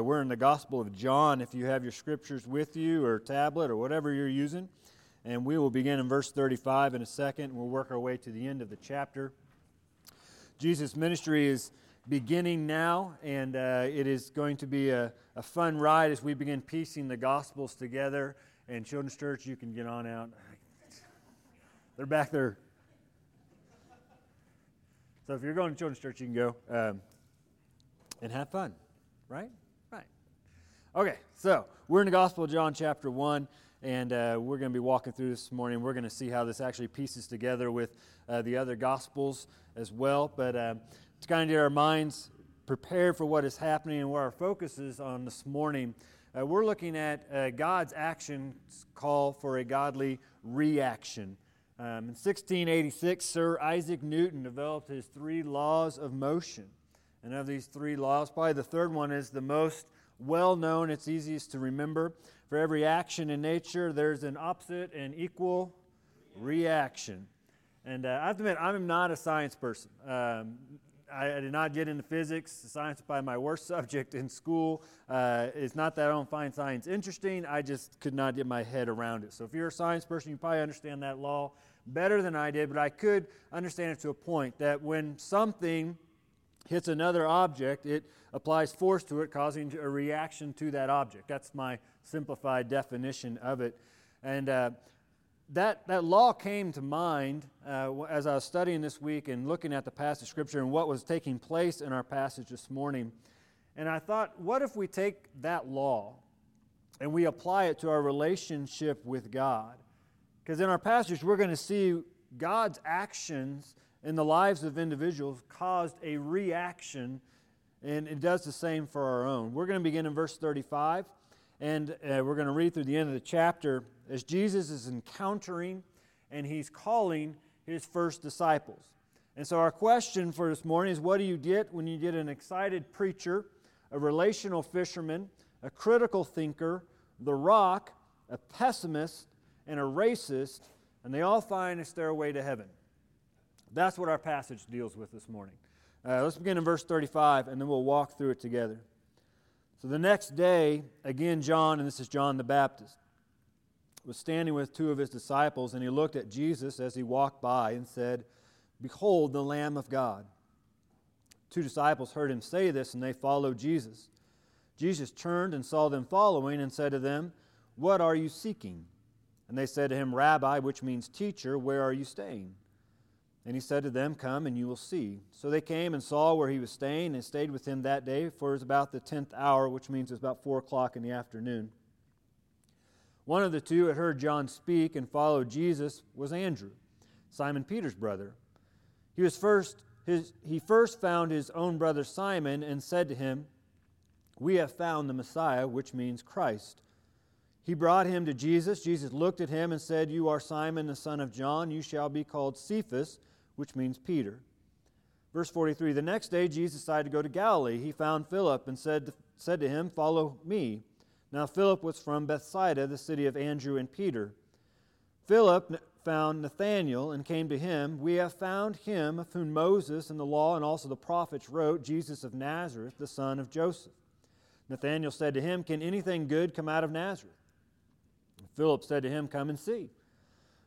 We're in the Gospel of John, if you have your scriptures with you or tablet or whatever you're using. And we will begin in verse 35 in a second, and we'll work our way to the end of the chapter. Jesus' ministry is beginning now, and it is going to be a fun ride as we begin piecing the Gospels together. And Children's Church, you can get on out. They're back there. So if you're going to Children's Church, you can go and have fun, right? Right. Okay, so we're in the Gospel of John chapter 1. And we're going to be walking through this morning. We're going to see how this actually pieces together with the other Gospels as well. But to kind of get our minds prepared for what is happening and where our focus is on this morning, we're looking at God's actions call for a godly reaction. In 1686, Sir Isaac Newton developed his three laws of motion. And of these three laws, probably the third one is the most well-known. It's easiest to remember. For every action in nature, there's an opposite and equal reaction. And I have to admit, I'm not a science person. I did not get into physics. Science is probably my worst subject in school. It's not that I don't find science interesting. I just could not get my head around it. So if you're a science person, you probably understand that law better than I did. But I could understand it to a point that when something hits another object, it applies force to it, causing a reaction to that object. That's my simplified definition of it. And that law came to mind as I was studying this week and looking at the passage of Scripture and what was taking place in our passage this morning. And I thought, what if we take that law and we apply it to our relationship with God? Because in our passage, we're going to see God's actions in the lives of individuals caused a reaction, and it does the same for our own. We're going to begin in verse 35, and we're going to read through the end of the chapter as Jesus is encountering and he's calling his first disciples. And so our question for this morning is, what do you get when you get an excited preacher, a relational fisherman, a critical thinker, the rock, a pessimist, and a racist, and they all find a stairway to heaven? That's what our passage deals with this morning. Let's begin in verse 35, and then we'll walk through it together. So the next day, again, John, and this is John the Baptist, was standing with two of his disciples, and he looked at Jesus as he walked by and said, "Behold, the Lamb of God." Two disciples heard him say this, and they followed Jesus. Jesus turned and saw them following and said to them, "What are you seeking?" And they said to him, "Rabbi," which means teacher, "where are you staying?" And he said to them, "Come and you will see." So they came and saw where he was staying and stayed with him that day, for it was about the 10th hour, which means it was about 4:00 in the afternoon. One of the two had heard John speak and followed Jesus was Andrew, Simon Peter's brother. He first found his own brother Simon and said to him, "We have found the Messiah," which means Christ. He brought him to Jesus. Jesus looked at him and said, "You are Simon, the son of John. You shall be called Cephas," which means Peter. Verse 43, the next day Jesus decided to go to Galilee. He found Philip and said to him, "Follow me." Now Philip was from Bethsaida, the city of Andrew and Peter. Philip found Nathanael and came to him. "We have found him of whom Moses and the law and also the prophets wrote, Jesus of Nazareth, the son of Joseph." Nathanael said to him, "Can anything good come out of Nazareth?" Philip said to him, "Come and see."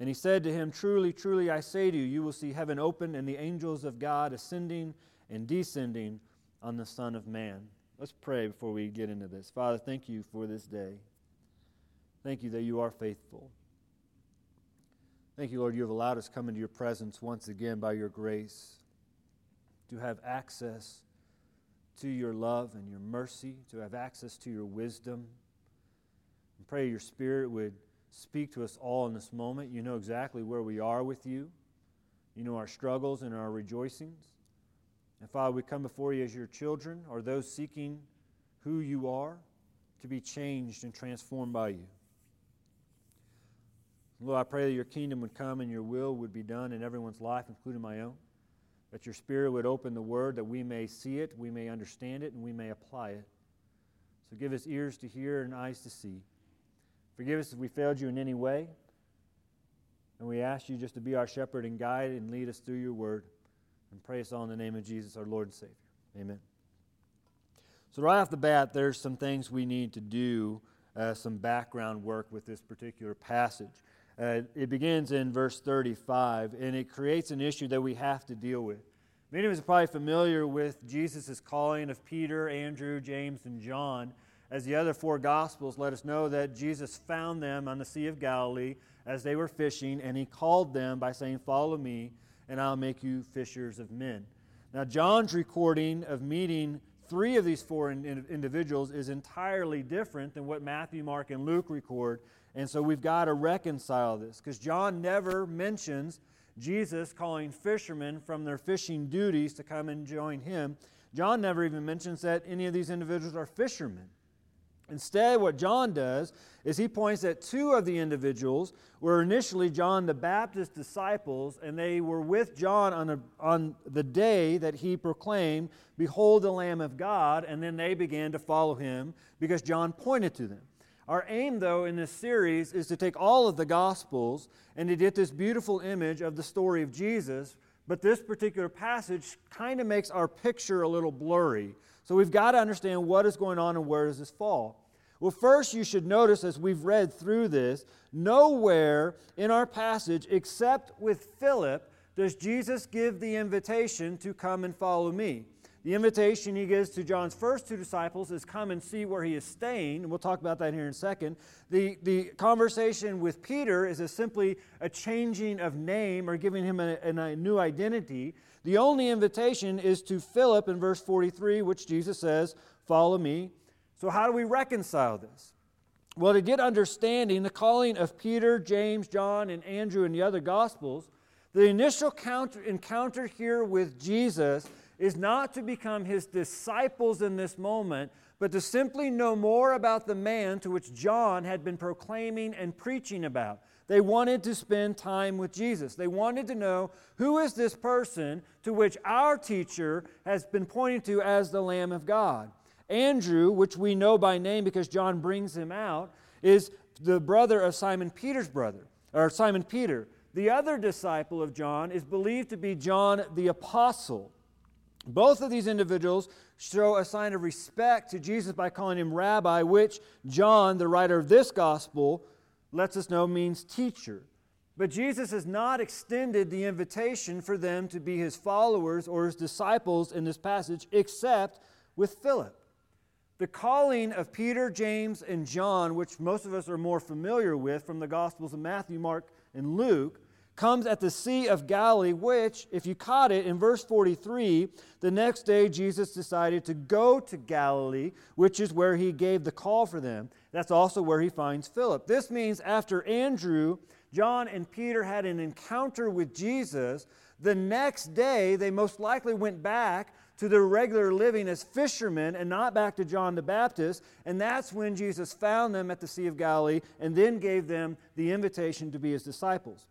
And he said to him, "Truly, truly, I say to you, you will see heaven open and the angels of God ascending and descending on the Son of Man." Let's pray before we get into this. Father, thank you for this day. Thank you that you are faithful. Thank you, Lord, you have allowed us to come into your presence once again by your grace, to have access to your love and your mercy, to have access to your wisdom. I pray your Spirit would speak to us all in this moment. You know exactly where we are with you. You know our struggles and our rejoicings. And Father, we come before you as your children, or those seeking who you are, to be changed and transformed by you. Lord, I pray that your kingdom would come and your will would be done in everyone's life, including my own. That your Spirit would open the Word, that we may see it, we may understand it, and we may apply it. So give us ears to hear and eyes to see. Forgive us if we failed you in any way. And we ask you just to be our shepherd and guide and lead us through your Word. And pray us all in the name of Jesus, our Lord and Savior. Amen. So right off the bat, there's some things we need to do, some background work with this particular passage. It begins in verse 35, and it creates an issue that we have to deal with. Many of us are probably familiar with Jesus' calling of Peter, Andrew, James, and John. As the other four Gospels let us know that Jesus found them on the Sea of Galilee as they were fishing, and he called them by saying, "Follow me, and I'll make you fishers of men." Now, John's recording of meeting three of these four individuals is entirely different than what Matthew, Mark, and Luke record. And so we've got to reconcile this, because John never mentions Jesus calling fishermen from their fishing duties to come and join him. John never even mentions that any of these individuals are fishermen. Instead, what John does is he points at two of the individuals were initially John the Baptist's disciples, and they were with John on the day that he proclaimed, "Behold the Lamb of God," and then they began to follow him because John pointed to them. Our aim, though, in this series is to take all of the Gospels and to get this beautiful image of the story of Jesus, but this particular passage kind of makes our picture a little blurry. So we've got to understand what is going on and where does this fall. Well, first you should notice, as we've read through this, nowhere in our passage, except with Philip, does Jesus give the invitation to come and follow me. The invitation he gives to John's first two disciples is come and see where he is staying, and we'll talk about that here in a second. The conversation with Peter is simply a changing of name or giving him a new identity. The only invitation is to Philip in verse 43, which Jesus says, "Follow me." So how do we reconcile this? Well, to get understanding the calling of Peter, James, John, and Andrew and the other Gospels, the initial encounter here with Jesus is not to become his disciples in this moment, but to simply know more about the man to which John had been proclaiming and preaching about. They wanted to spend time with Jesus. They wanted to know, who is this person to which our teacher has been pointing to as the Lamb of God? Andrew, which we know by name because John brings him out, is the brother of Simon Peter. The other disciple of John is believed to be John the Apostle. Both of these individuals show a sign of respect to Jesus by calling him Rabbi, which John, the writer of this gospel, lets us know means teacher. But Jesus has not extended the invitation for them to be his followers or his disciples in this passage, except with Philip. The calling of Peter, James, and John, which most of us are more familiar with from the Gospels of Matthew, Mark, and Luke, comes at the Sea of Galilee, which, if you caught it, in verse 43, the next day Jesus decided to go to Galilee, which is where he gave the call for them. That's also where he finds Philip. This means after Andrew, John, and Peter had an encounter with Jesus, the next day they most likely went back to their regular living as fishermen and not back to John the Baptist. And that's when Jesus found them at the Sea of Galilee and then gave them the invitation to be his disciples.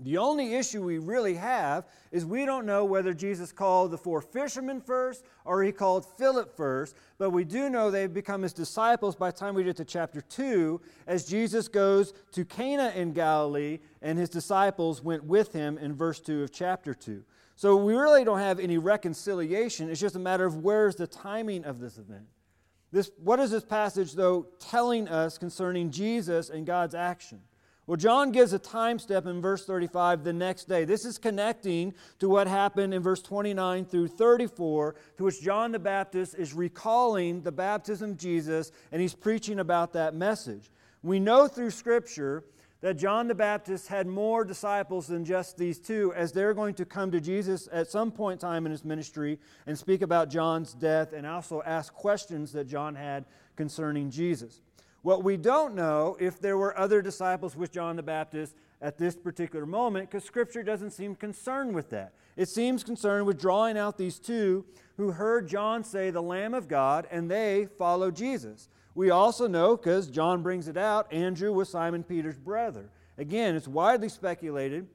The only issue we really have is we don't know whether Jesus called the four fishermen first or he called Philip first, but we do know they've become his disciples by the time we get to chapter 2, as Jesus goes to Cana in Galilee and his disciples went with him in verse 2 of chapter 2. So we really don't have any reconciliation. It's just a matter of where's the timing of this event. What is this passage, though, telling us concerning Jesus and God's action? Well, John gives a time step in verse 35, the next day. This is connecting to what happened in verse 29 through 34, to which John the Baptist is recalling the baptism of Jesus, and he's preaching about that message. We know through Scripture that John the Baptist had more disciples than just these two, as they're going to come to Jesus at some point in time in his ministry and speak about John's death and also ask questions that John had concerning Jesus. What we don't know if there were other disciples with John the Baptist at this particular moment, because Scripture doesn't seem concerned with that. It seems concerned with drawing out these two who heard John say the Lamb of God, and they follow Jesus. We also know, because John brings it out, Andrew was Simon Peter's brother. Again, it's widely speculated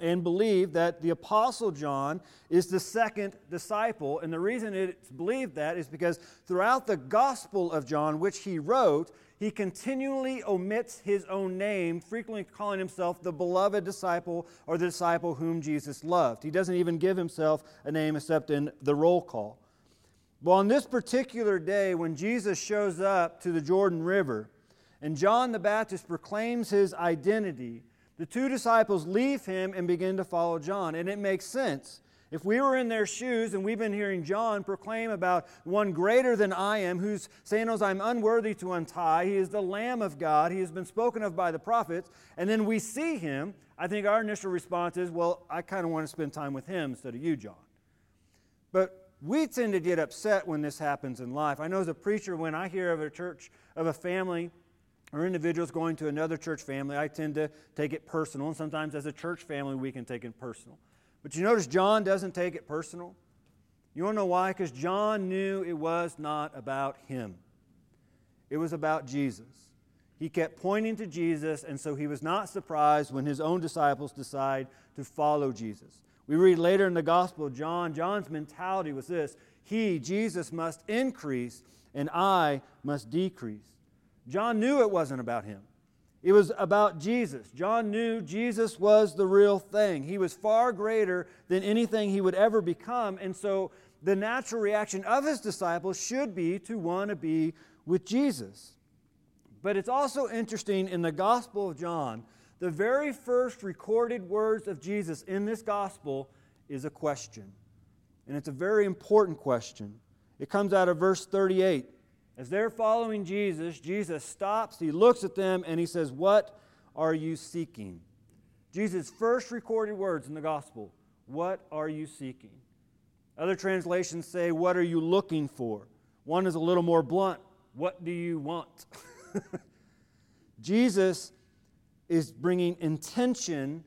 and believed that the Apostle John is the second disciple. And the reason it's believed that is because throughout the Gospel of John, which he wrote, he continually omits his own name, frequently calling himself the beloved disciple or the disciple whom Jesus loved. He doesn't even give himself a name except in the roll call. Well, on this particular day when Jesus shows up to the Jordan River and John the Baptist proclaims his identity, the two disciples leave him and begin to follow John. And it makes sense. If we were in their shoes and we've been hearing John proclaim about one greater than I am, whose sandals I'm unworthy to untie, he is the Lamb of God, he has been spoken of by the prophets, and then we see him, I think our initial response is, well, I kind of want to spend time with him instead of you, John. But we tend to get upset when this happens in life. I know as a preacher, when I hear of a church, of a family, or individuals going to another church family, I tend to take it personal. And sometimes as a church family, we can take it personal. But you notice John doesn't take it personal. You want to know why? Because John knew it was not about him. It was about Jesus. He kept pointing to Jesus, and so he was not surprised when his own disciples decide to follow Jesus. We read later in the Gospel of John, John's mentality was this: he, Jesus, must increase and I must decrease. John knew it wasn't about him. It was about Jesus. John knew Jesus was the real thing. He was far greater than anything he would ever become. And so the natural reaction of his disciples should be to want to be with Jesus. But it's also interesting in the Gospel of John, the very first recorded words of Jesus in this Gospel is a question. And it's a very important question. It comes out of verse 38. As they're following Jesus, Jesus stops, he looks at them, and he says, "What are you seeking?" Jesus' first recorded words in the Gospel, "What are you seeking?" Other translations say, "What are you looking for?" One is a little more blunt, "What do you want?" Jesus is bringing intention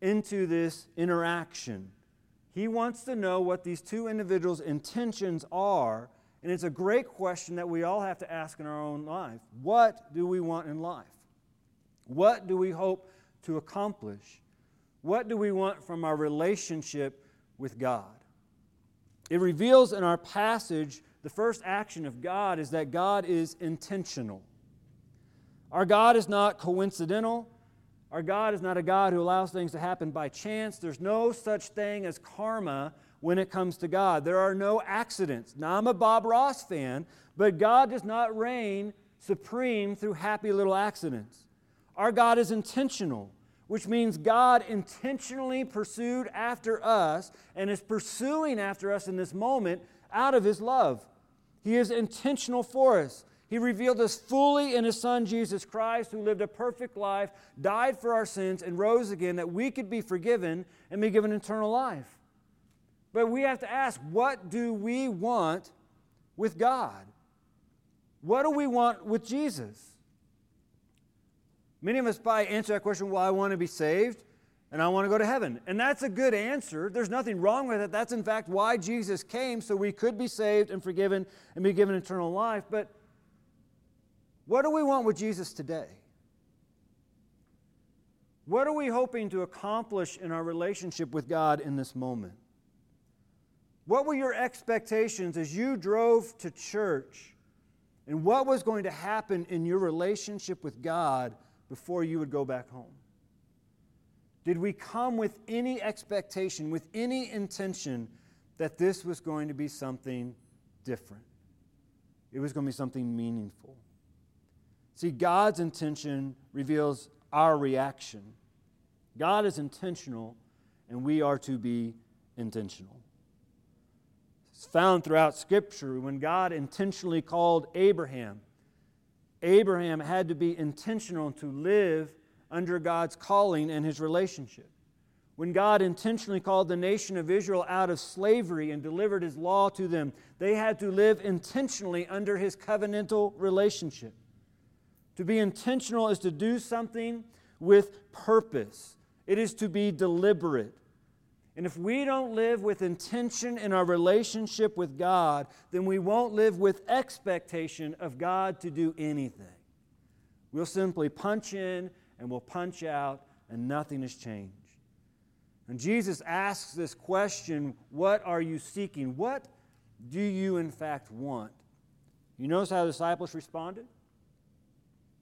into this interaction. He wants to know what these two individuals' intentions are. And it's a great question that we all have to ask in our own life. What do we want in life? What do we hope to accomplish? What do we want from our relationship with God? It reveals in our passage the first action of God is that God is intentional. Our God is not coincidental. Our God is not a God who allows things to happen by chance. There's no such thing as karma. When it comes to God, there are no accidents. Now, I'm a Bob Ross fan, but God does not reign supreme through happy little accidents. Our God is intentional, which means God intentionally pursued after us and is pursuing after us in this moment out of His love. He is intentional for us. He revealed us fully in His Son, Jesus Christ, who lived a perfect life, died for our sins, and rose again that we could be forgiven and be given eternal life. But we have to ask, what do we want with God? What do we want with Jesus? Many of us probably answer that question, well, I want to be saved and I want to go to heaven. And that's a good answer. There's nothing wrong with it. That's in fact why Jesus came, so we could be saved and forgiven and be given eternal life. But what do we want with Jesus today? What are we hoping to accomplish in our relationship with God in this moment? What were your expectations as you drove to church, and what was going to happen in your relationship with God before you would go back home? Did we come with any expectation, with any intention that this was going to be something different? It was going to be something meaningful. See, God's intention reveals our reaction. God is intentional, and we are to be intentional. It's found throughout Scripture. When God intentionally called Abraham, Abraham had to be intentional to live under God's calling and his relationship. When God intentionally called the nation of Israel out of slavery and delivered his law to them, they had to live intentionally under his covenantal relationship. To be intentional is to do something with purpose. It is to be deliberate. And if we don't live with intention in our relationship with God, then we won't live with expectation of God to do anything. We'll simply punch in and we'll punch out, and nothing has changed. And Jesus asks this question, what are you seeking? What do you in fact want? You notice how the disciples responded?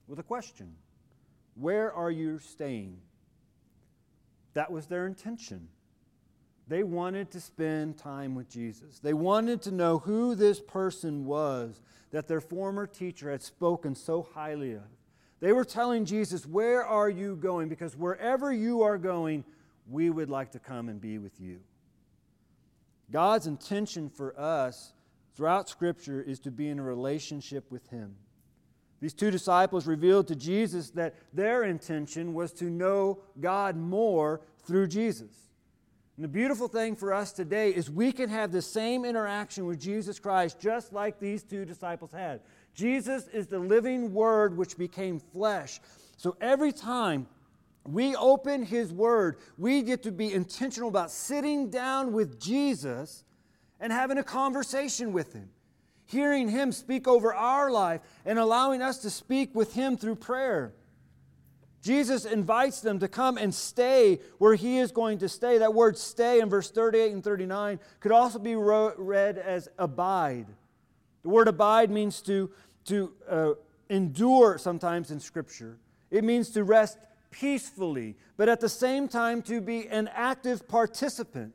With a question. Where are you staying? That was their intention. They wanted to spend time with Jesus. They wanted to know who this person was that their former teacher had spoken so highly of. They were telling Jesus, where are you going? Because wherever you are going, we would like to come and be with you. God's intention for us throughout Scripture is to be in a relationship with Him. These two disciples revealed to Jesus that their intention was to know God more through Jesus. And the beautiful thing for us today is we can have the same interaction with Jesus Christ just like these two disciples had. Jesus is the living Word which became flesh. So every time we open His Word, we get to be intentional about sitting down with Jesus and having a conversation with Him, hearing Him speak over our life and allowing us to speak with Him through prayer. Jesus invites them to come and stay where He is going to stay. That word stay in verse 38 and 39 could also be read as abide. The word abide means to endure sometimes in Scripture. It means to rest peacefully, but at the same time to be an active participant.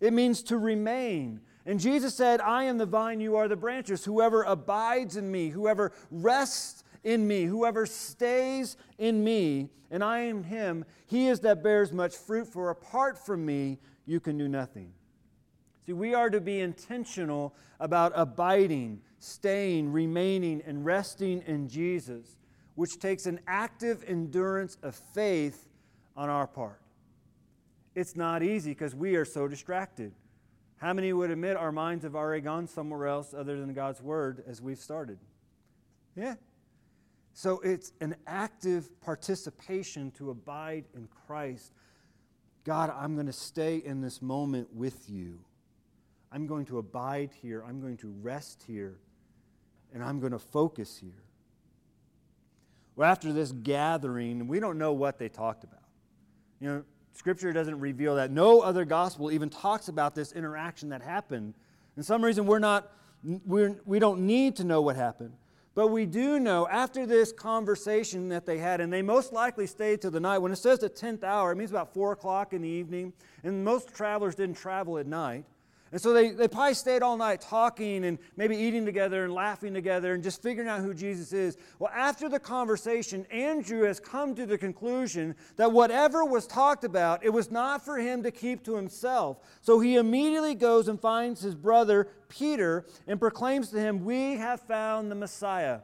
It means to remain. And Jesus said, I am the vine, you are the branches. Whoever abides in me, whoever rests in me, whoever stays in me, and I in him, he is that bears much fruit, for apart from me you can do nothing. See, we are to be intentional about abiding, staying, remaining, and resting in Jesus, which takes an active endurance of faith on our part. It's not easy because we are so distracted. How many would admit our minds have already gone somewhere else other than God's Word as we've started? Yeah. So it's an active participation to abide in Christ. God, I'm going to stay in this moment with you. I'm going to abide here. I'm going to rest here. And I'm going to focus here. Well, after this gathering, we don't know what they talked about. You know, Scripture doesn't reveal that. No other gospel even talks about this interaction that happened. And some reason we don't need to know what happened. But we do know after this conversation that they had, and they most likely stayed till the night. When it says the 10th hour, it means about 4 o'clock in the evening. And most travelers didn't travel at night. And so they probably stayed all night talking and maybe eating together and laughing together and just figuring out who Jesus is. Well, after the conversation, Andrew has come to the conclusion that whatever was talked about, it was not for him to keep to himself. So he immediately goes and finds his brother Peter and proclaims to him, we have found the Messiah.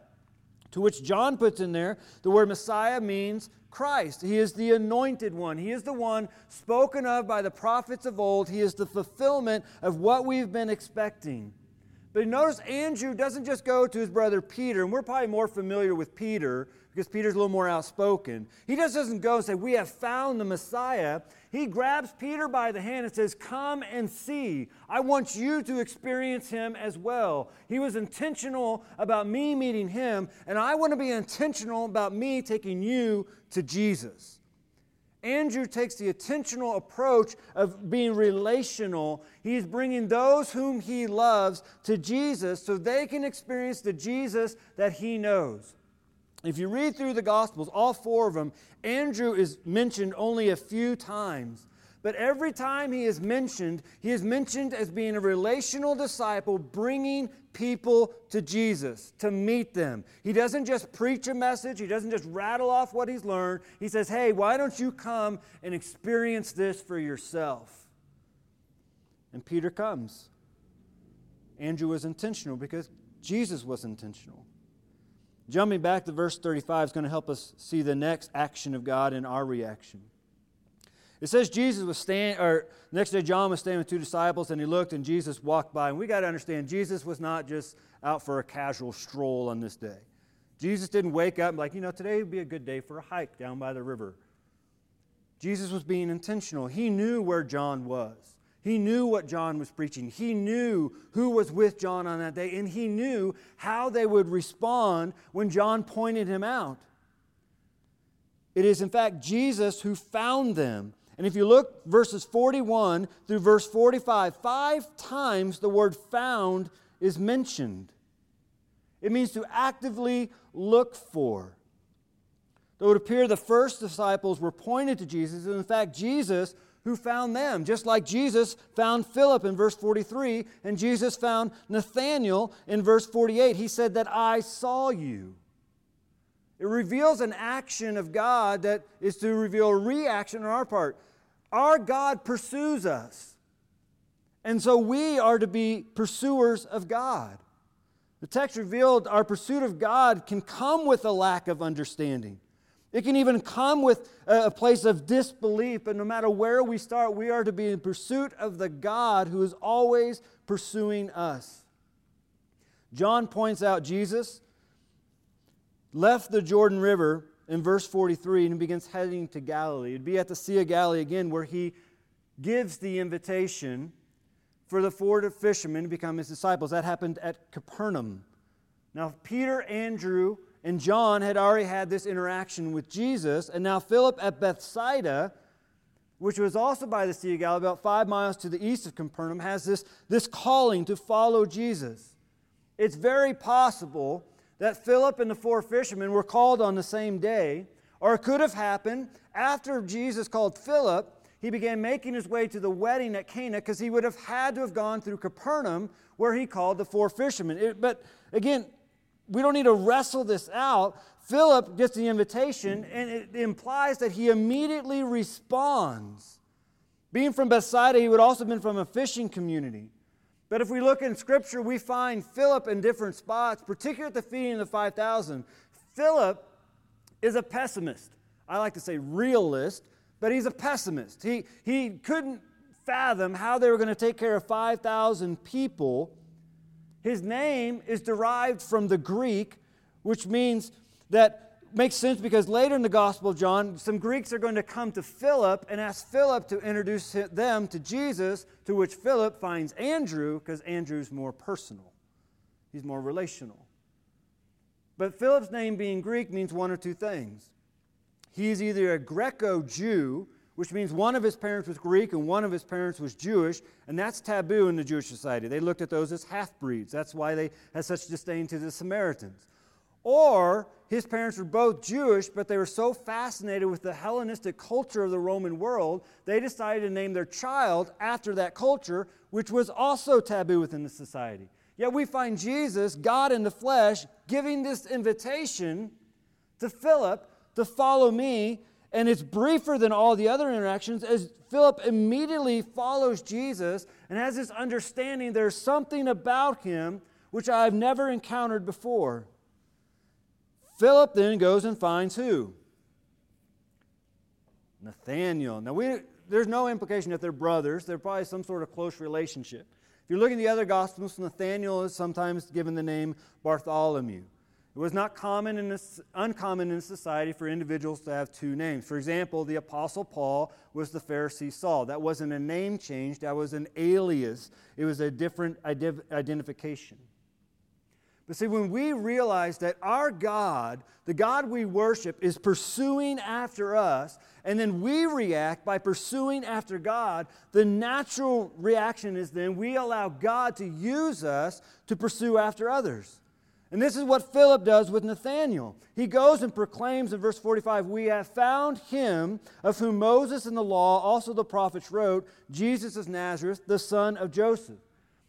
To which John puts in there, the word Messiah means Christ. He is the anointed one. He is the one spoken of by the prophets of old. He is the fulfillment of what we've been expecting. But notice Andrew doesn't just go to his brother Peter, and we're probably more familiar with Peter because Peter's a little more outspoken. He just doesn't go and say, we have found the Messiah. He grabs Peter by the hand and says, come and see. I want you to experience Him as well. He was intentional about me meeting Him, and I want to be intentional about me taking you to Jesus. Andrew takes the intentional approach of being relational. He's bringing those whom he loves to Jesus so they can experience the Jesus that he knows. If you read through the Gospels, all four of them, Andrew is mentioned only a few times. But every time he is mentioned as being a relational disciple, bringing people to Jesus, to meet them. He doesn't just preach a message. He doesn't just rattle off what he's learned. He says, hey, why don't you come and experience this for yourself? And Peter comes. Andrew was intentional because Jesus was intentional. Jumping back to verse 35 is going to help us see the next action of God and our reaction. It says Jesus was standing, or next day John was standing with two disciples, and he looked, and Jesus walked by. And we got to understand, Jesus was not just out for a casual stroll on this day. Jesus didn't wake up and be like, today would be a good day for a hike down by the river. Jesus was being intentional. He knew where John was. He knew what John was preaching. He knew who was with John on that day. And he knew how they would respond when John pointed him out. It is, in fact, Jesus who found them. And if you look verses 41 through verse 45, 5 times the word found is mentioned. It means to actively look for. Though it would appear the first disciples were pointed to Jesus, and in fact, Jesus who found them, just like Jesus found Philip in verse 43, and Jesus found Nathanael in verse 48. He said that I saw you. It reveals an action of God that is to reveal a reaction on our part. Our God pursues us. And so we are to be pursuers of God. The text revealed our pursuit of God can come with a lack of understanding. It can even come with a place of disbelief. And no matter where we start, we are to be in pursuit of the God who is always pursuing us. John points out Jesus left the Jordan River in verse 43 and begins heading to Galilee. It'd be at the Sea of Galilee again where he gives the invitation for the 4 fishermen to become his disciples. That happened at Capernaum. Now, Peter, Andrew, and John had already had this interaction with Jesus, and now Philip at Bethsaida, which was also by the Sea of Galilee, about 5 miles to the east of Capernaum, has this calling to follow Jesus. It's very possible that Philip and the 4 fishermen were called on the same day, or it could have happened after Jesus called Philip. He began making his way to the wedding at Cana because he would have had to have gone through Capernaum where he called the 4 fishermen. But again, we don't need to wrestle this out. Philip gets the invitation, and it implies that he immediately responds. Being from Bethsaida, he would also have been from a fishing community. But if we look in Scripture, we find Philip in different spots, particularly at the feeding of the 5,000. Philip is a pessimist. I like to say realist, but he's a pessimist. He couldn't fathom how they were going to take care of 5,000 people. His name is derived from the Greek, which means that makes sense because later in the Gospel of John, some Greeks are going to come to Philip and ask Philip to introduce them to Jesus, to which Philip finds Andrew because Andrew's more personal. He's more relational. But Philip's name being Greek means one or two things. He is either a Greco-Jew, which means one of his parents was Greek and one of his parents was Jewish, and that's taboo in the Jewish society. They looked at those as half-breeds. That's why they had such disdain to the Samaritans. Or his parents were both Jewish, but they were so fascinated with the Hellenistic culture of the Roman world, they decided to name their child after that culture, which was also taboo within the society. Yet we find Jesus, God in the flesh, giving this invitation to Philip to follow me. And it's briefer than all the other interactions as Philip immediately follows Jesus and has this understanding there's something about him which I've never encountered before. Philip then goes and finds who? Nathanael. Now, there's no implication that they're brothers. They're probably some sort of close relationship. If you look at the other Gospels, Nathanael is sometimes given the name Bartholomew. It was not common uncommon in society for individuals to have 2 names. For example, the Apostle Paul was the Pharisee Saul. That wasn't a name change. That was an alias. It was a different identification. But see, when we realize that our God, the God we worship, is pursuing after us, and then we react by pursuing after God, the natural reaction is then we allow God to use us to pursue after others. And this is what Philip does with Nathanael. He goes and proclaims in verse 45, we have found him of whom Moses and the law, also the prophets wrote, Jesus of Nazareth, the son of Joseph.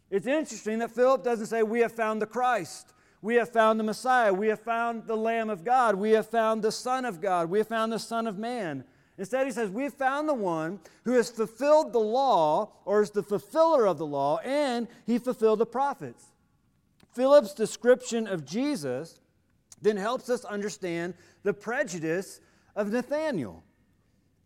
It's interesting that Philip doesn't say, we have found the Christ. We have found the Messiah. We have found the Lamb of God. We have found the Son of God. We have found the Son of Man. Instead, he says, we have found the one who has fulfilled the law, or is the fulfiller of the law, and he fulfilled the prophets. Philip's description of Jesus then helps us understand the prejudice of Nathanael.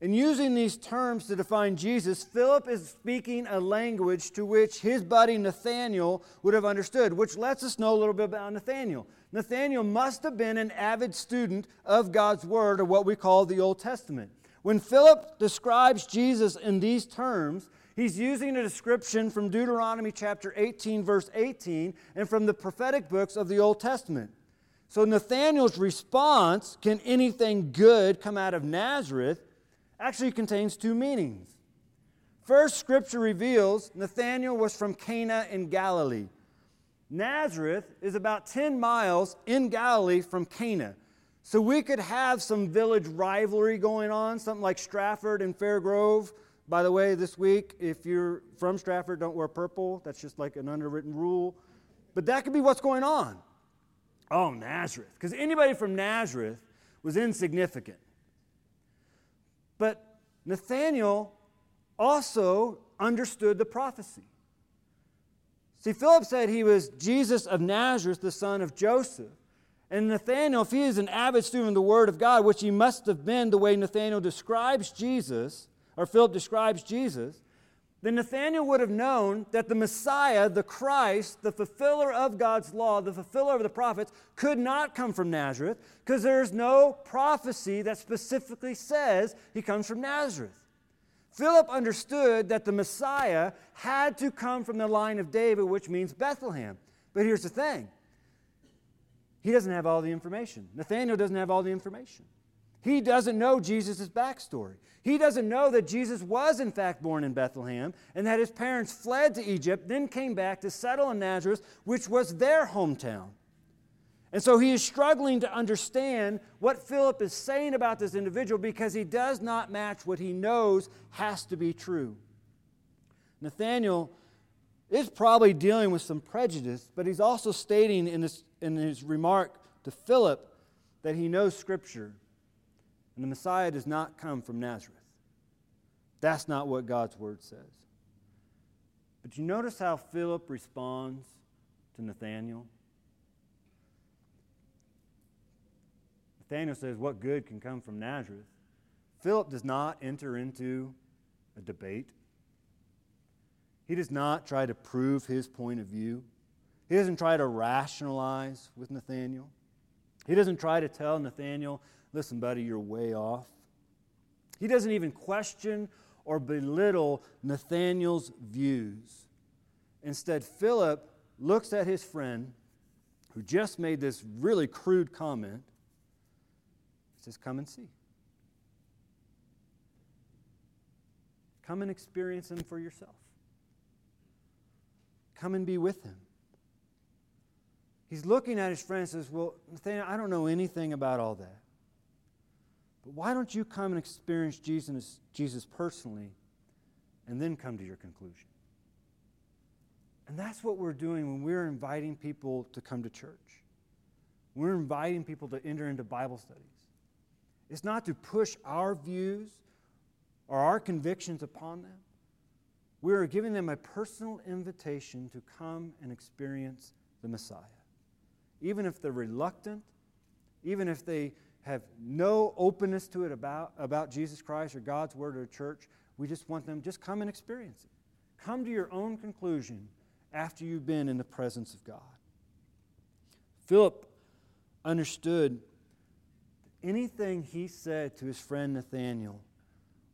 In using these terms to define Jesus, Philip is speaking a language to which his buddy Nathanael would have understood, which lets us know a little bit about Nathanael. Nathanael must have been an avid student of God's Word, or what we call the Old Testament. When Philip describes Jesus in these terms, he's using a description from Deuteronomy chapter 18, verse 18, and from the prophetic books of the Old Testament. So Nathanael's response, "Can anything good come out of Nazareth?" actually contains two meanings. First, Scripture reveals Nathanael was from Cana in Galilee. Nazareth is about 10 miles in Galilee from Cana. So we could have some village rivalry going on, something like Stratford and Fair Grove. By the way, this week, if you're from Stratford, don't wear purple. That's just like an unwritten rule. But that could be what's going on. Oh, Nazareth. Because anybody from Nazareth was insignificant. But Nathanael also understood the prophecy. See, Philip said he was Jesus of Nazareth, the son of Joseph. And Nathanael, if he is an avid student of the Word of God, which he must have been the way Nathanael describes Jesus, or Philip describes Jesus, then Nathanael would have known that the Messiah, the Christ, the fulfiller of God's law, the fulfiller of the prophets, could not come from Nazareth because there is no prophecy that specifically says he comes from Nazareth. Philip understood that the Messiah had to come from the line of David, which means Bethlehem. But here's the thing. He doesn't have all the information. Nathanael doesn't have all the information. He doesn't know Jesus' backstory. He doesn't know that Jesus was, in fact, born in Bethlehem and that his parents fled to Egypt, then came back to settle in Nazareth, which was their hometown. And so he is struggling to understand what Philip is saying about this individual because he does not match what he knows has to be true. Nathanael is probably dealing with some prejudice, but he's also stating in his remark to Philip that he knows Scripture. And the Messiah does not come from Nazareth. That's not what God's Word says. But you notice how Philip responds to Nathanael? Nathanael says, "What good can come from Nazareth?" Philip does not enter into a debate. He does not try to prove his point of view. He doesn't try to rationalize with Nathanael. He doesn't try to tell Nathanael, "Listen, buddy, you're way off." He doesn't even question or belittle Nathanael's views. Instead, Philip looks at his friend who just made this really crude comment. He says, "Come and see. Come and experience him for yourself. Come and be with him." He's looking at his friend and says, "Well, Nathanael, I don't know anything about all that. But why don't you come and experience Jesus personally and then come to your conclusion?" And that's what we're doing when we're inviting people to come to church. We're inviting people to enter into Bible studies. It's not to push our views or our convictions upon them. We are giving them a personal invitation to come and experience the Messiah. Even if they're reluctant, even if they have no openness to it about Jesus Christ or God's Word or church, we just want them, just come and experience it. Come to your own conclusion after you've been in the presence of God. Philip understood that anything he said to his friend Nathanael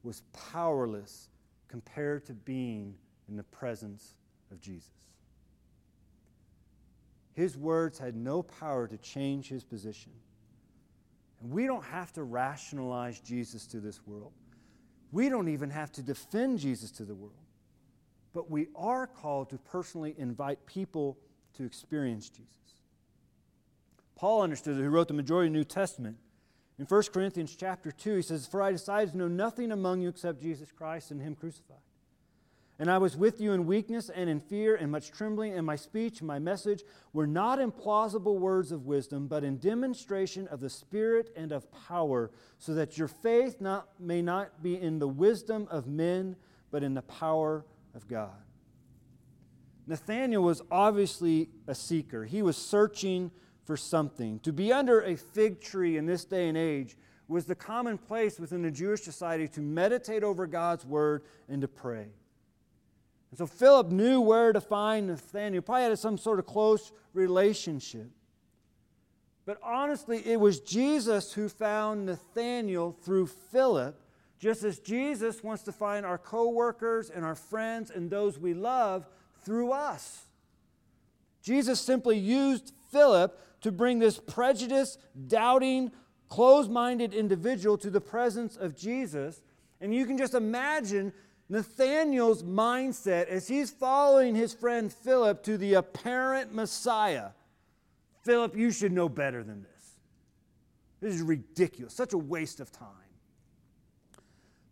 was powerless compared to being in the presence of Jesus. His words had no power to change his position. And we don't have to rationalize Jesus to this world. We don't even have to defend Jesus to the world. But we are called to personally invite people to experience Jesus. Paul understood that, who wrote the majority of the New Testament. In 1 Corinthians chapter 2, he says, "For I decided to know nothing among you except Jesus Christ and Him crucified. And I was with you in weakness and in fear and much trembling, and my speech and my message were not in plausible words of wisdom, but in demonstration of the Spirit and of power, so that your faith may not be in the wisdom of men, but in the power of God." Nathanael was obviously a seeker. He was searching for something. To be under a fig tree in this day and age was the common place within the Jewish society to meditate over God's Word and to pray. And so Philip knew where to find Nathanael. Probably had some sort of close relationship. But honestly, it was Jesus who found Nathanael through Philip Just as Jesus wants to find our co-workers and our friends and those we love through us. Jesus simply used Philip to bring this prejudiced, doubting, closed-minded individual to the presence of Jesus. And you can just imagine Nathanael's mindset as he's following his friend Philip to the apparent Messiah. Philip, you should know better than this. This is ridiculous, such a waste of time.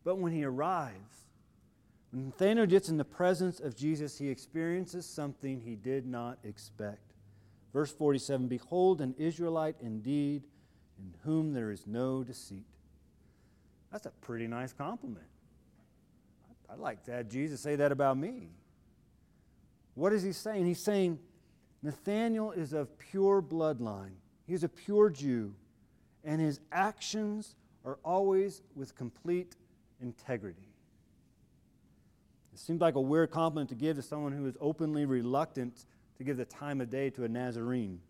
But when he arrives, when Nathanael gets in the presence of Jesus, he experiences something he did not expect. Verse 47, "Behold, an Israelite indeed, in whom there is no deceit." That's a pretty nice compliment. I'd like to have Jesus say that about me. What is he saying? He's saying, Nathanael is of pure bloodline. He's a pure Jew, and his actions are always with complete integrity. It seems like a weird compliment to give to someone who is openly reluctant to give the time of day to a Nazarene.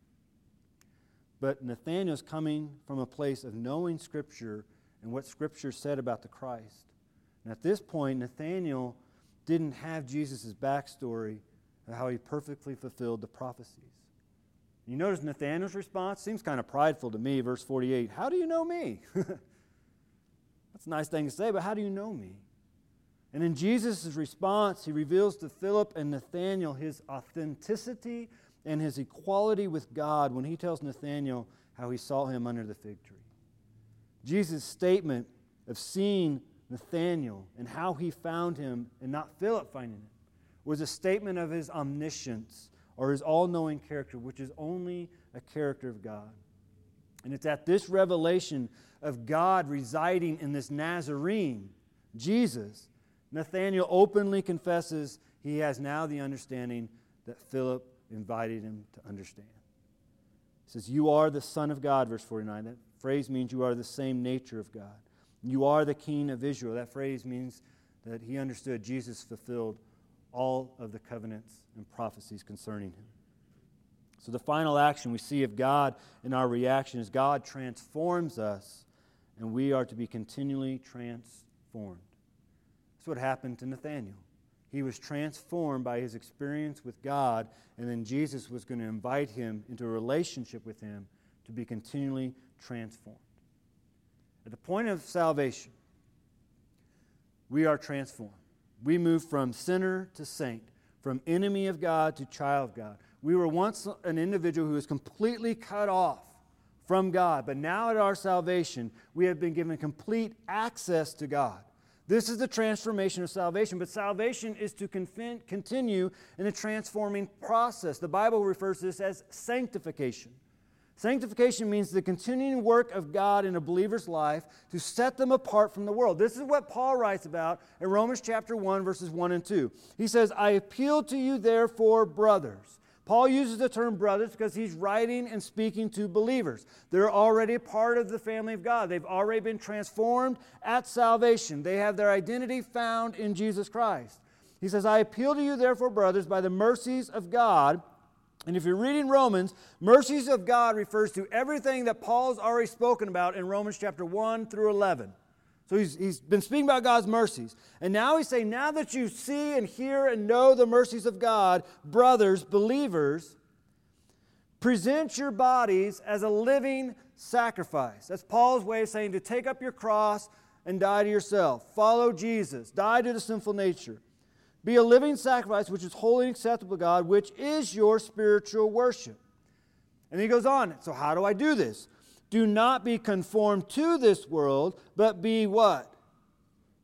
But Nathanael's coming from a place of knowing Scripture and what Scripture said about the Christ. And at this point, Nathanael didn't have Jesus' backstory of how he perfectly fulfilled the prophecies. You notice Nathanael's response seems kind of prideful to me. Verse 48, "How do you know me?" That's a nice thing to say, but how do you know me? And in Jesus' response, he reveals to Philip and Nathanael his authenticity and his equality with God when he tells Nathanael how he saw him under the fig tree. Jesus' statement of seeing Nathanael and how he found him and not Philip finding him was a statement of his omniscience or his all-knowing character, which is only a character of God. And it's at this revelation of God residing in this Nazarene, Jesus, Nathanael openly confesses he has now the understanding that Philip invited him to understand. He says, "You are the Son of God," verse 49. That phrase means you are the same nature of God. You are the King of Israel. That phrase means that he understood Jesus fulfilled all of the covenants and prophecies concerning him. So the final action we see of God in our reaction is God transforms us, and we are to be continually transformed. That's what happened to Nathanael. He was transformed by his experience with God, and then Jesus was going to invite him into a relationship with him to be continually transformed. At the point of salvation, we are transformed. We move from sinner to saint, from enemy of God to child of God. We were once an individual who was completely cut off from God, but now at our salvation, we have been given complete access to God. This is the transformation of salvation, but salvation is to continue in the transforming process. The Bible refers to this as sanctification. Sanctification means the continuing work of God in a believer's life to set them apart from the world. This is what Paul writes about in Romans chapter 1, verses 1 and 2. He says, "I appeal to you, therefore, brothers." Paul uses the term brothers because he's writing and speaking to believers. They're already a part of the family of God. They've already been transformed at salvation. They have their identity found in Jesus Christ. He says, "I appeal to you, therefore, brothers, by the mercies of God." And if you're reading Romans, mercies of God refers to everything that Paul's already spoken about in Romans chapter 1 through 11. So he's been speaking about God's mercies. And now he's saying, now that you see and hear and know the mercies of God, brothers, believers, present your bodies as a living sacrifice. That's Paul's way of saying to take up your cross and die to yourself. Follow Jesus. Die to the sinful nature. Be a living sacrifice which is holy and acceptable to God, which is your spiritual worship. And he goes on, so how do I do this? Do not be conformed to this world, but be what?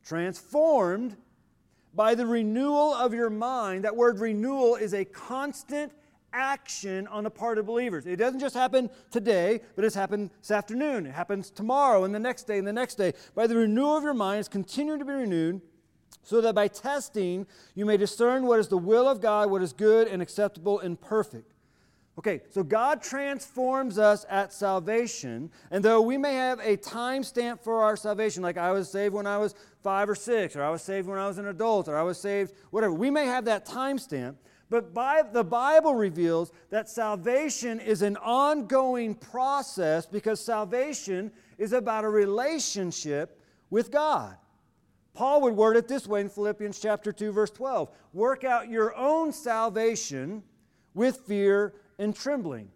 Transformed by the renewal of your mind. That word renewal is a constant action on the part of believers. It doesn't just happen today, but it's happened this afternoon. It happens tomorrow and the next day and the next day. By the renewal of your mind, it's continuing to be renewed, so that by testing you may discern what is the will of God, what is good and acceptable and perfect. Okay, so God transforms us at salvation, and though we may have a time stamp for our salvation, like I was saved when I was 5 or 6, or I was saved when I was an adult, or I was saved, whatever, we may have that time stamp, but the Bible reveals that salvation is an ongoing process because salvation is about a relationship with God. Paul would word it this way in Philippians chapter 2, verse 12. Work out your own salvation with fear and trembling.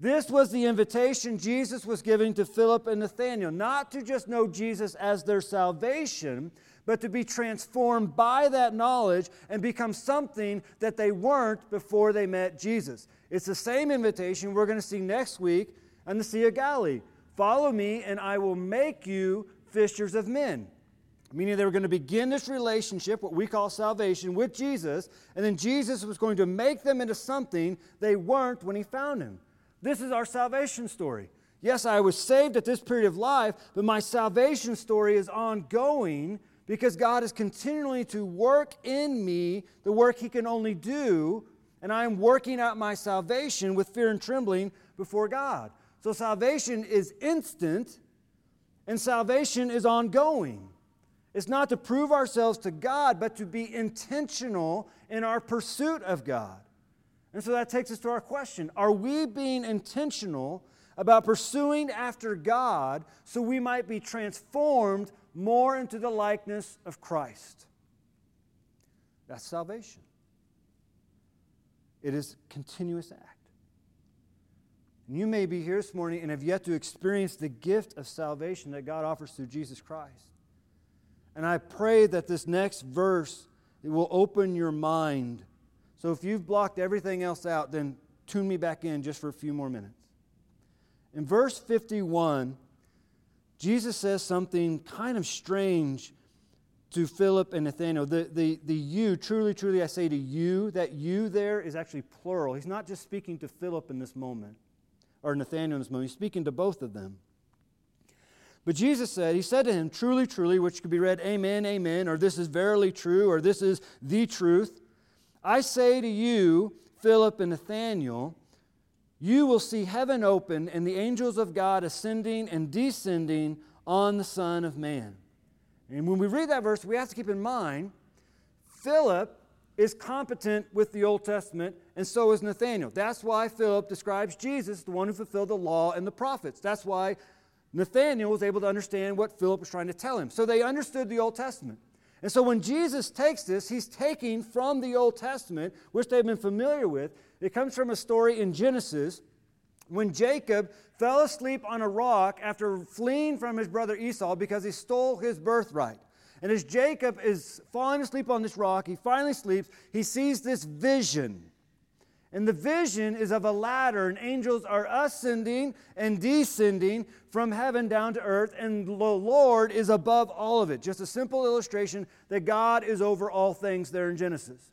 This was the invitation Jesus was giving to Philip and Nathanael, not to just know Jesus as their salvation, but to be transformed by that knowledge and become something that they weren't before they met Jesus. It's the same invitation we're going to see next week on the Sea of Galilee. Follow me and I will make you fishers of men. Meaning they were going to begin this relationship, what we call salvation, with Jesus, and then Jesus was going to make them into something they weren't when he found him. This is our salvation story. Yes, I was saved at this period of life, but my salvation story is ongoing because God is continually to work in me the work he can only do, and I am working out my salvation with fear and trembling before God. So salvation is instant, and salvation is ongoing. It's not to prove ourselves to God, but to be intentional in our pursuit of God. And so that takes us to our question. Are we being intentional about pursuing after God so we might be transformed more into the likeness of Christ? That's salvation. It is a continuous act. And you may be here this morning and have yet to experience the gift of salvation that God offers through Jesus Christ. And I pray that this next verse, it will open your mind. So if you've blocked everything else out, then tune me back in just for a few more minutes. In verse 51, Jesus says something kind of strange to Philip and Nathanael. The you, truly, truly, I say to you, that you there is actually plural. He's not just speaking to Philip in this moment, or Nathanael in this moment. He's speaking to both of them. But Jesus said, he said to him, truly, truly, which could be read, amen, amen, or this is verily true, or this is the truth. I say to you, Philip and Nathanael, you will see heaven open and the angels of God ascending and descending on the Son of Man. And when we read that verse, we have to keep in mind, Philip is competent with the Old Testament, and so is Nathanael. That's why Philip describes Jesus, the one who fulfilled the law and the prophets. That's why Nathanael was able to understand what Philip was trying to tell him. So they understood the Old Testament. And so when Jesus takes this, he's taking from the Old Testament, which they've been familiar with. It comes from a story in Genesis when Jacob fell asleep on a rock after fleeing from his brother Esau because he stole his birthright. And as Jacob is falling asleep on this rock, he finally sleeps, he sees this vision. And the vision is of a ladder, and angels are ascending and descending from heaven down to earth, and the Lord is above all of it. Just a simple illustration that God is over all things there in Genesis.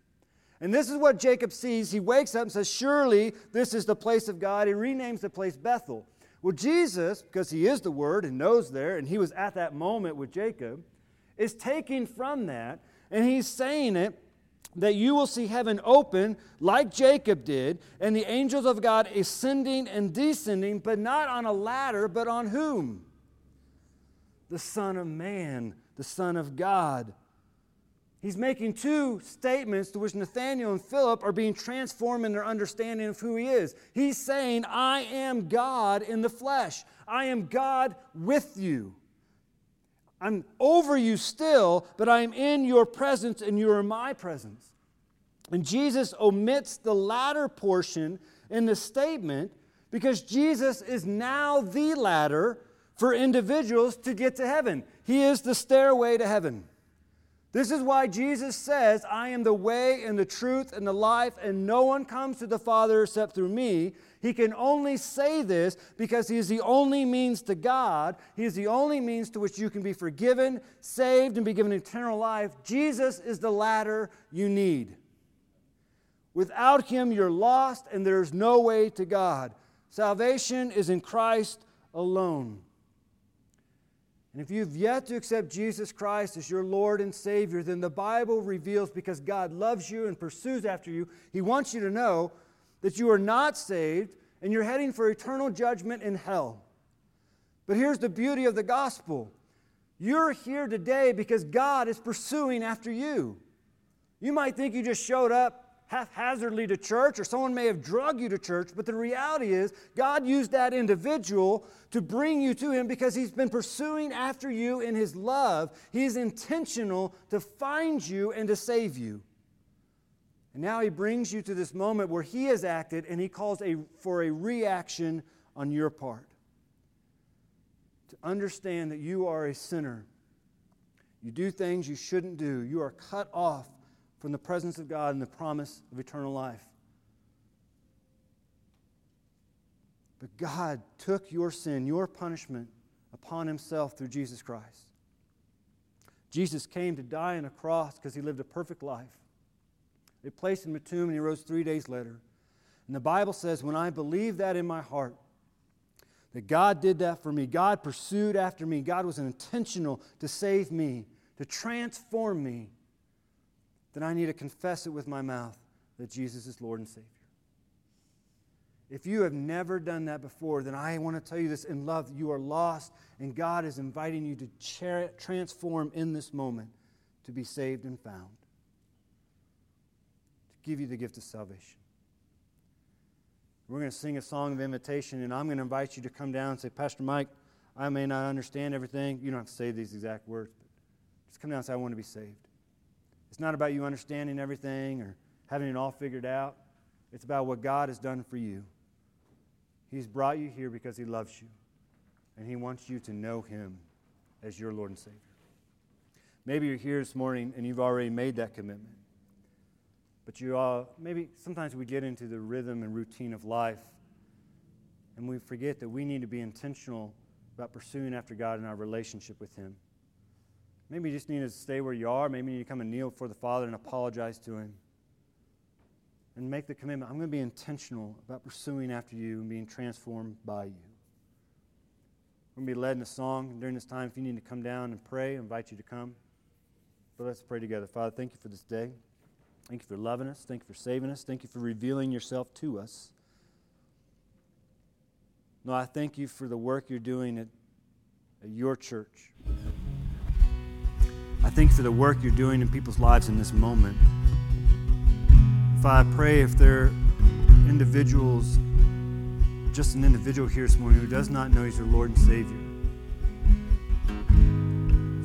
And this is what Jacob sees. He wakes up and says, surely this is the place of God. He renames the place Bethel. Well, Jesus, because he is the Word and knows there, and he was at that moment with Jacob, is taking from that, and he's saying it, that you will see heaven open like Jacob did, and the angels of God ascending and descending, but not on a ladder, but on whom? The Son of Man, the Son of God. He's making two statements to which Nathanael and Philip are being transformed in their understanding of who he is. He's saying, I am God in the flesh. I am God with you. I'm over you still, but I am in your presence and you are in my presence. And Jesus omits the latter portion in the statement because Jesus is now the ladder for individuals to get to heaven. He is the stairway to heaven. This is why Jesus says, I am the way and the truth and the life, and no one comes to the Father except through me. He can only say this because he is the only means to God. He is the only means to which you can be forgiven, saved, and be given eternal life. Jesus is the ladder you need. Without him, you're lost, and there is no way to God. Salvation is in Christ alone. And if you've yet to accept Jesus Christ as your Lord and Savior, then the Bible reveals, because God loves you and pursues after you, he wants you to know that you are not saved and you're heading for eternal judgment in hell. But here's the beauty of the gospel. You're here today because God is pursuing after you. You might think you just showed up, haphazardly to church, or someone may have drug you to church, but the reality is God used that individual to bring you to him because he's been pursuing after you in his love. He is intentional to find you and to save you. And now he brings you to this moment where he has acted and he calls for a reaction on your part. To understand that you are a sinner. You do things you shouldn't do. You are cut off from the presence of God and the promise of eternal life. But God took your sin, your punishment, upon himself through Jesus Christ. Jesus came to die on a cross because he lived a perfect life. They placed him in a tomb and he rose 3 days later. And the Bible says, when I believed that in my heart, that God did that for me, God pursued after me, God was intentional to save me, to transform me, then I need to confess it with my mouth that Jesus is Lord and Savior. If you have never done that before, then I want to tell you this in love. You are lost, and God is inviting you to transform in this moment to be saved and found, to give you the gift of salvation. We're going to sing a song of invitation, and I'm going to invite you to come down and say, Pastor Mike, I may not understand everything. You don't have to say these exact words, but just come down and say, I want to be saved. It's not about you understanding everything or having it all figured out. It's about what God has done for you. He's brought you here because he loves you, and he wants you to know him as your Lord and Savior. Maybe you're here this morning and you've already made that commitment. But maybe sometimes we get into the rhythm and routine of life, and we forget that we need to be intentional about pursuing after God in our relationship with him. Maybe you just need to stay where you are. Maybe you need to come and kneel before the Father and apologize to him. And make the commitment, I'm going to be intentional about pursuing after you and being transformed by you. We're going to be led in a song. During this time, if you need to come down and pray, I invite you to come. But let's pray together. Father, thank you for this day. Thank you for loving us. Thank you for saving us. Thank you for revealing yourself to us. No, I thank you for the work you're doing at your church. I thank you for the work you're doing in people's lives in this moment. If I pray if there are individuals, just an individual here this morning who does not know he's your Lord and Savior,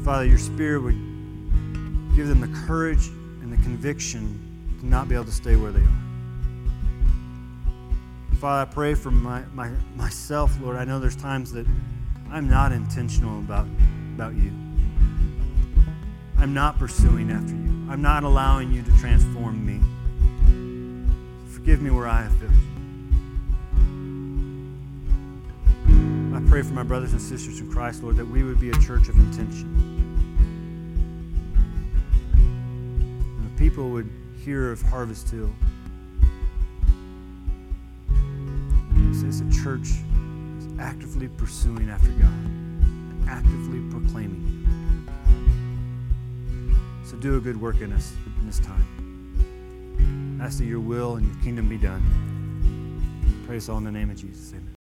Father, your Spirit would give them the courage and the conviction to not be able to stay where they are. Father, I pray for myself, Lord. I know there's times that I'm not intentional about you. I'm not pursuing after you. I'm not allowing you to transform me. Forgive me where I have failed. I pray for my brothers and sisters in Christ, Lord, that we would be a church of intention. And the people would hear of Harvest Hill. It's a church that's actively pursuing after God, and actively proclaiming you. So do a good work in us in this time. I ask that your will and your kingdom be done. Praise all in the name of Jesus. Amen.